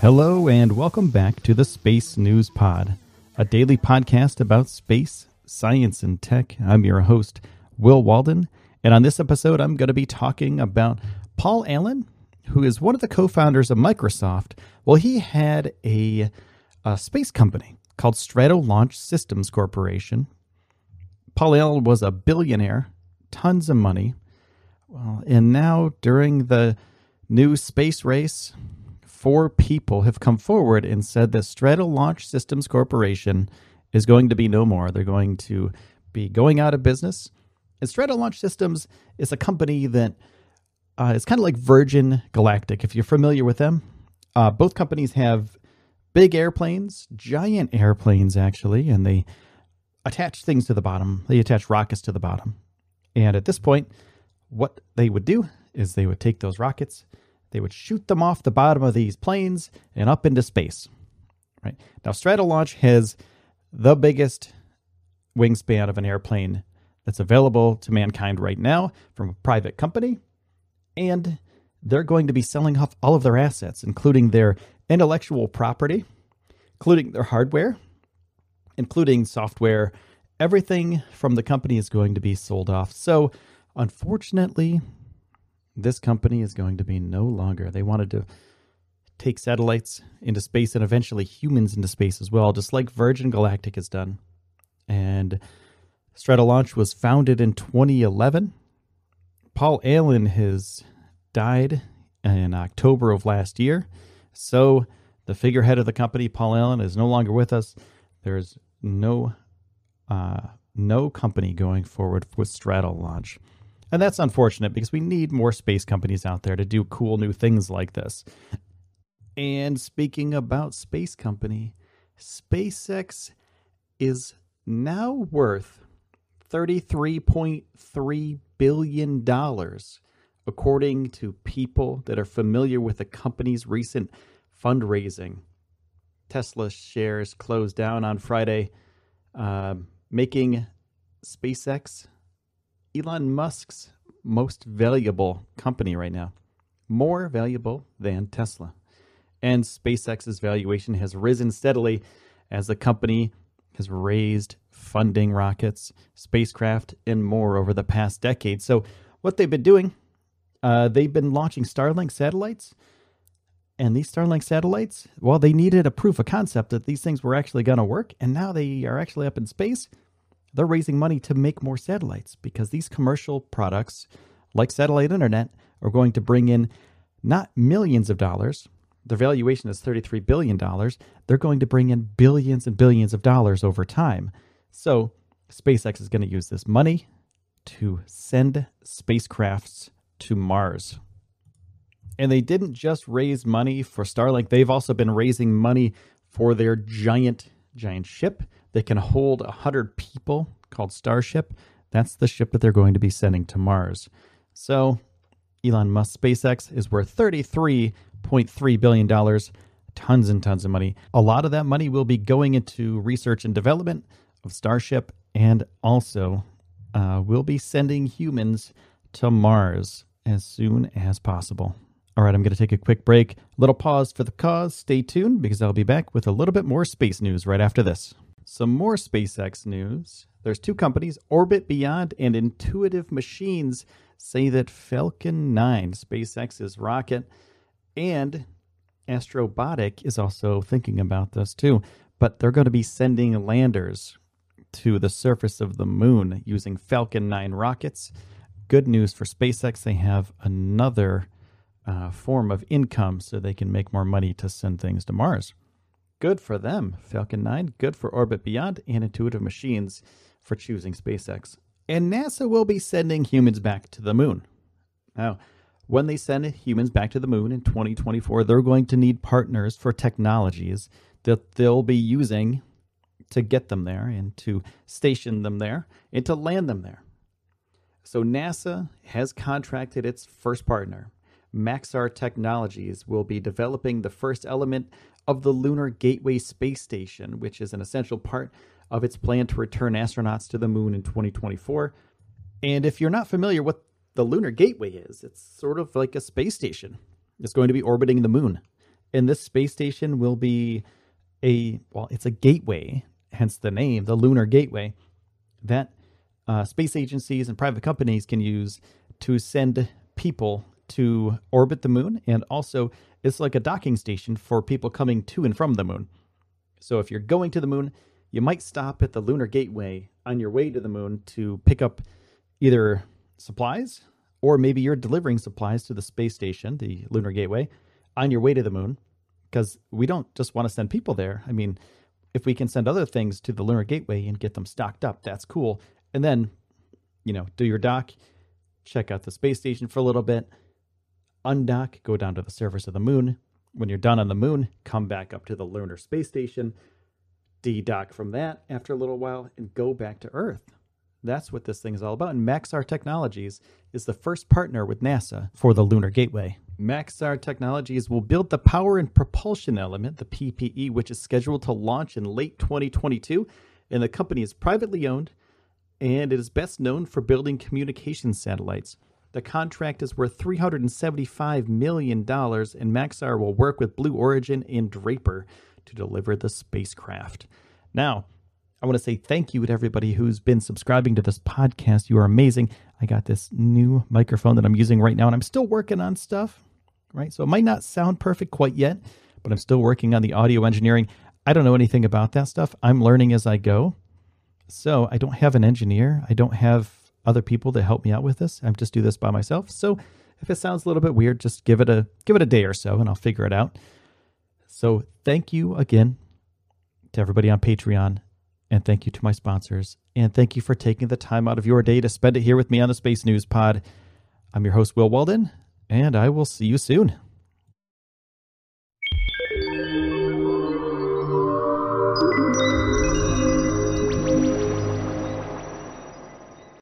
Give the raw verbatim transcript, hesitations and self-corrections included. Hello and welcome back to the Space News Pod, a daily podcast about space, science, and tech. I'm your host, Will Walden, and on this episode I'm going to be talking about Paul Allen, who is one of the co-founders of Microsoft. Well, he had a, a space company called Stratolaunch Systems Corporation. Paul Allen was a billionaire, tons of money. Well, and now during the new space race, four people have come forward and said that Stratolaunch Systems Corporation is going to be no more. They're going to be going out of business. And Stratolaunch Systems is a company that uh, is kind of like Virgin Galactic, if you're familiar with them. Uh, both companies have big airplanes, giant airplanes actually, and they attach things to the bottom. They attach rockets to the bottom. And at this point, what they would do is they would take those rockets, they would shoot them off the bottom of these planes and up into space. Right now, Stratolaunch has the biggest wingspan of an airplane that's available to mankind right now from a private company. And they're going to be selling off all of their assets, including their intellectual property, including their hardware, including software. Everything from the company is going to be sold off. So unfortunately, this company is going to be no longer. They wanted to take satellites into space and eventually humans into space as well, just like Virgin Galactic has done. And Stratolaunch was founded in twenty eleven. Paul Allen has died in October of last year. So the figurehead of the company, Paul Allen, is no longer with us. There's no uh, no company going forward with Stratolaunch. And that's unfortunate because we need more space companies out there to do cool new things like this. And speaking about space company, SpaceX is now worth thirty-three point three billion dollars, according to people that are familiar with the company's recent fundraising. Tesla shares closed down on Friday, uh, making SpaceX Elon Musk's most valuable company right now, more valuable than Tesla. And SpaceX's valuation has risen steadily as the company has raised funding rockets, spacecraft, and more over the past decade. So what they've been doing, uh, they've been launching Starlink satellites. And these Starlink satellites, well, they needed a proof of concept that these things were actually going to work. And now they are actually up in space. They're raising money to make more satellites because these commercial products, like satellite internet, are going to bring in not millions of dollars. Their valuation is thirty-three billion dollars. They're going to bring in billions and billions of dollars over time. So SpaceX is going to use this money to send spacecrafts to Mars. And they didn't just raise money for Starlink. They've also been raising money for their giant, giant ship that can hold one hundred people, called Starship. That's the ship that they're going to be sending to Mars. So Elon Musk's SpaceX is worth thirty-three point three billion dollars, tons and tons of money. A lot of that money will be going into research and development of Starship, and also uh, we'll be sending humans to Mars as soon as possible. All right, I'm going to take a quick break, a little pause for the cause. Stay tuned because I'll be back with a little bit more space news right after this. Some more SpaceX news. There's two companies, Orbit Beyond and Intuitive Machines, say that Falcon nine, SpaceX's rocket, and Astrobotic is also thinking about this too. But they're going to be sending landers to the surface of the moon using Falcon nine rockets. Good news for SpaceX. They have another Uh, form of income so they can make more money to send things to Mars. Good for them, Falcon nine, good for Orbit Beyond and Intuitive Machines for choosing SpaceX. And NASA will be sending humans back to the moon. Now, when they send humans back to the moon in twenty twenty-four, they're going to need partners for technologies that they'll be using to get them there and to station them there and to land them there. So NASA has contracted its first partner. Maxar Technologies will be developing the first element of the Lunar Gateway space station, which is an essential part of its plan to return astronauts to the moon in twenty twenty-four. And if you're not familiar with the Lunar Gateway is, it's sort of like a space station. It's going to be orbiting the moon. And this space station will be a, well, it's a gateway, hence the name, the Lunar Gateway, that uh, space agencies and private companies can use to send people to orbit the moon. And also, it's like a docking station for people coming to and from the moon. So if you're going to the moon, you might stop at the Lunar Gateway on your way to the moon to pick up either supplies, or maybe you're delivering supplies to the space station, the Lunar Gateway, on your way to the moon, because we don't just want to send people there. I mean, if we can send other things to the Lunar Gateway and get them stocked up, that's cool. And then, you know, do your dock, check out the space station for a little bit, undock, go down to the surface of the moon. When you're done on the moon, come back up to the lunar space station, de-dock from that after a little while, and go back to Earth. That's what this thing is all about. And Maxar Technologies is the first partner with NASA for the Lunar Gateway. Maxar Technologies will build the power and propulsion element, the P P E, which is scheduled to launch in late twenty twenty-two. And the company is privately owned, and it is best known for building communication satellites. The contract is worth three hundred seventy-five million dollars, and Maxar will work with Blue Origin and Draper to deliver the spacecraft. Now, I want to say thank you to everybody who's been subscribing to this podcast. You are amazing. I got this new microphone that I'm using right now, and I'm still working on stuff, right? So it might not sound perfect quite yet, but I'm still working on the audio engineering. I don't know anything about that stuff. I'm learning as I go. So I don't have an engineer. I don't have other people that help me out with this. I just do this by myself. So if it sounds a little bit weird, just give it a give it a day or so, and I'll figure it out. So thank you again to everybody on Patreon. And thank you to my sponsors. And thank you for taking the time out of your day to spend it here with me on the Space News Pod. I'm your host, Will Walden, and I will see you soon.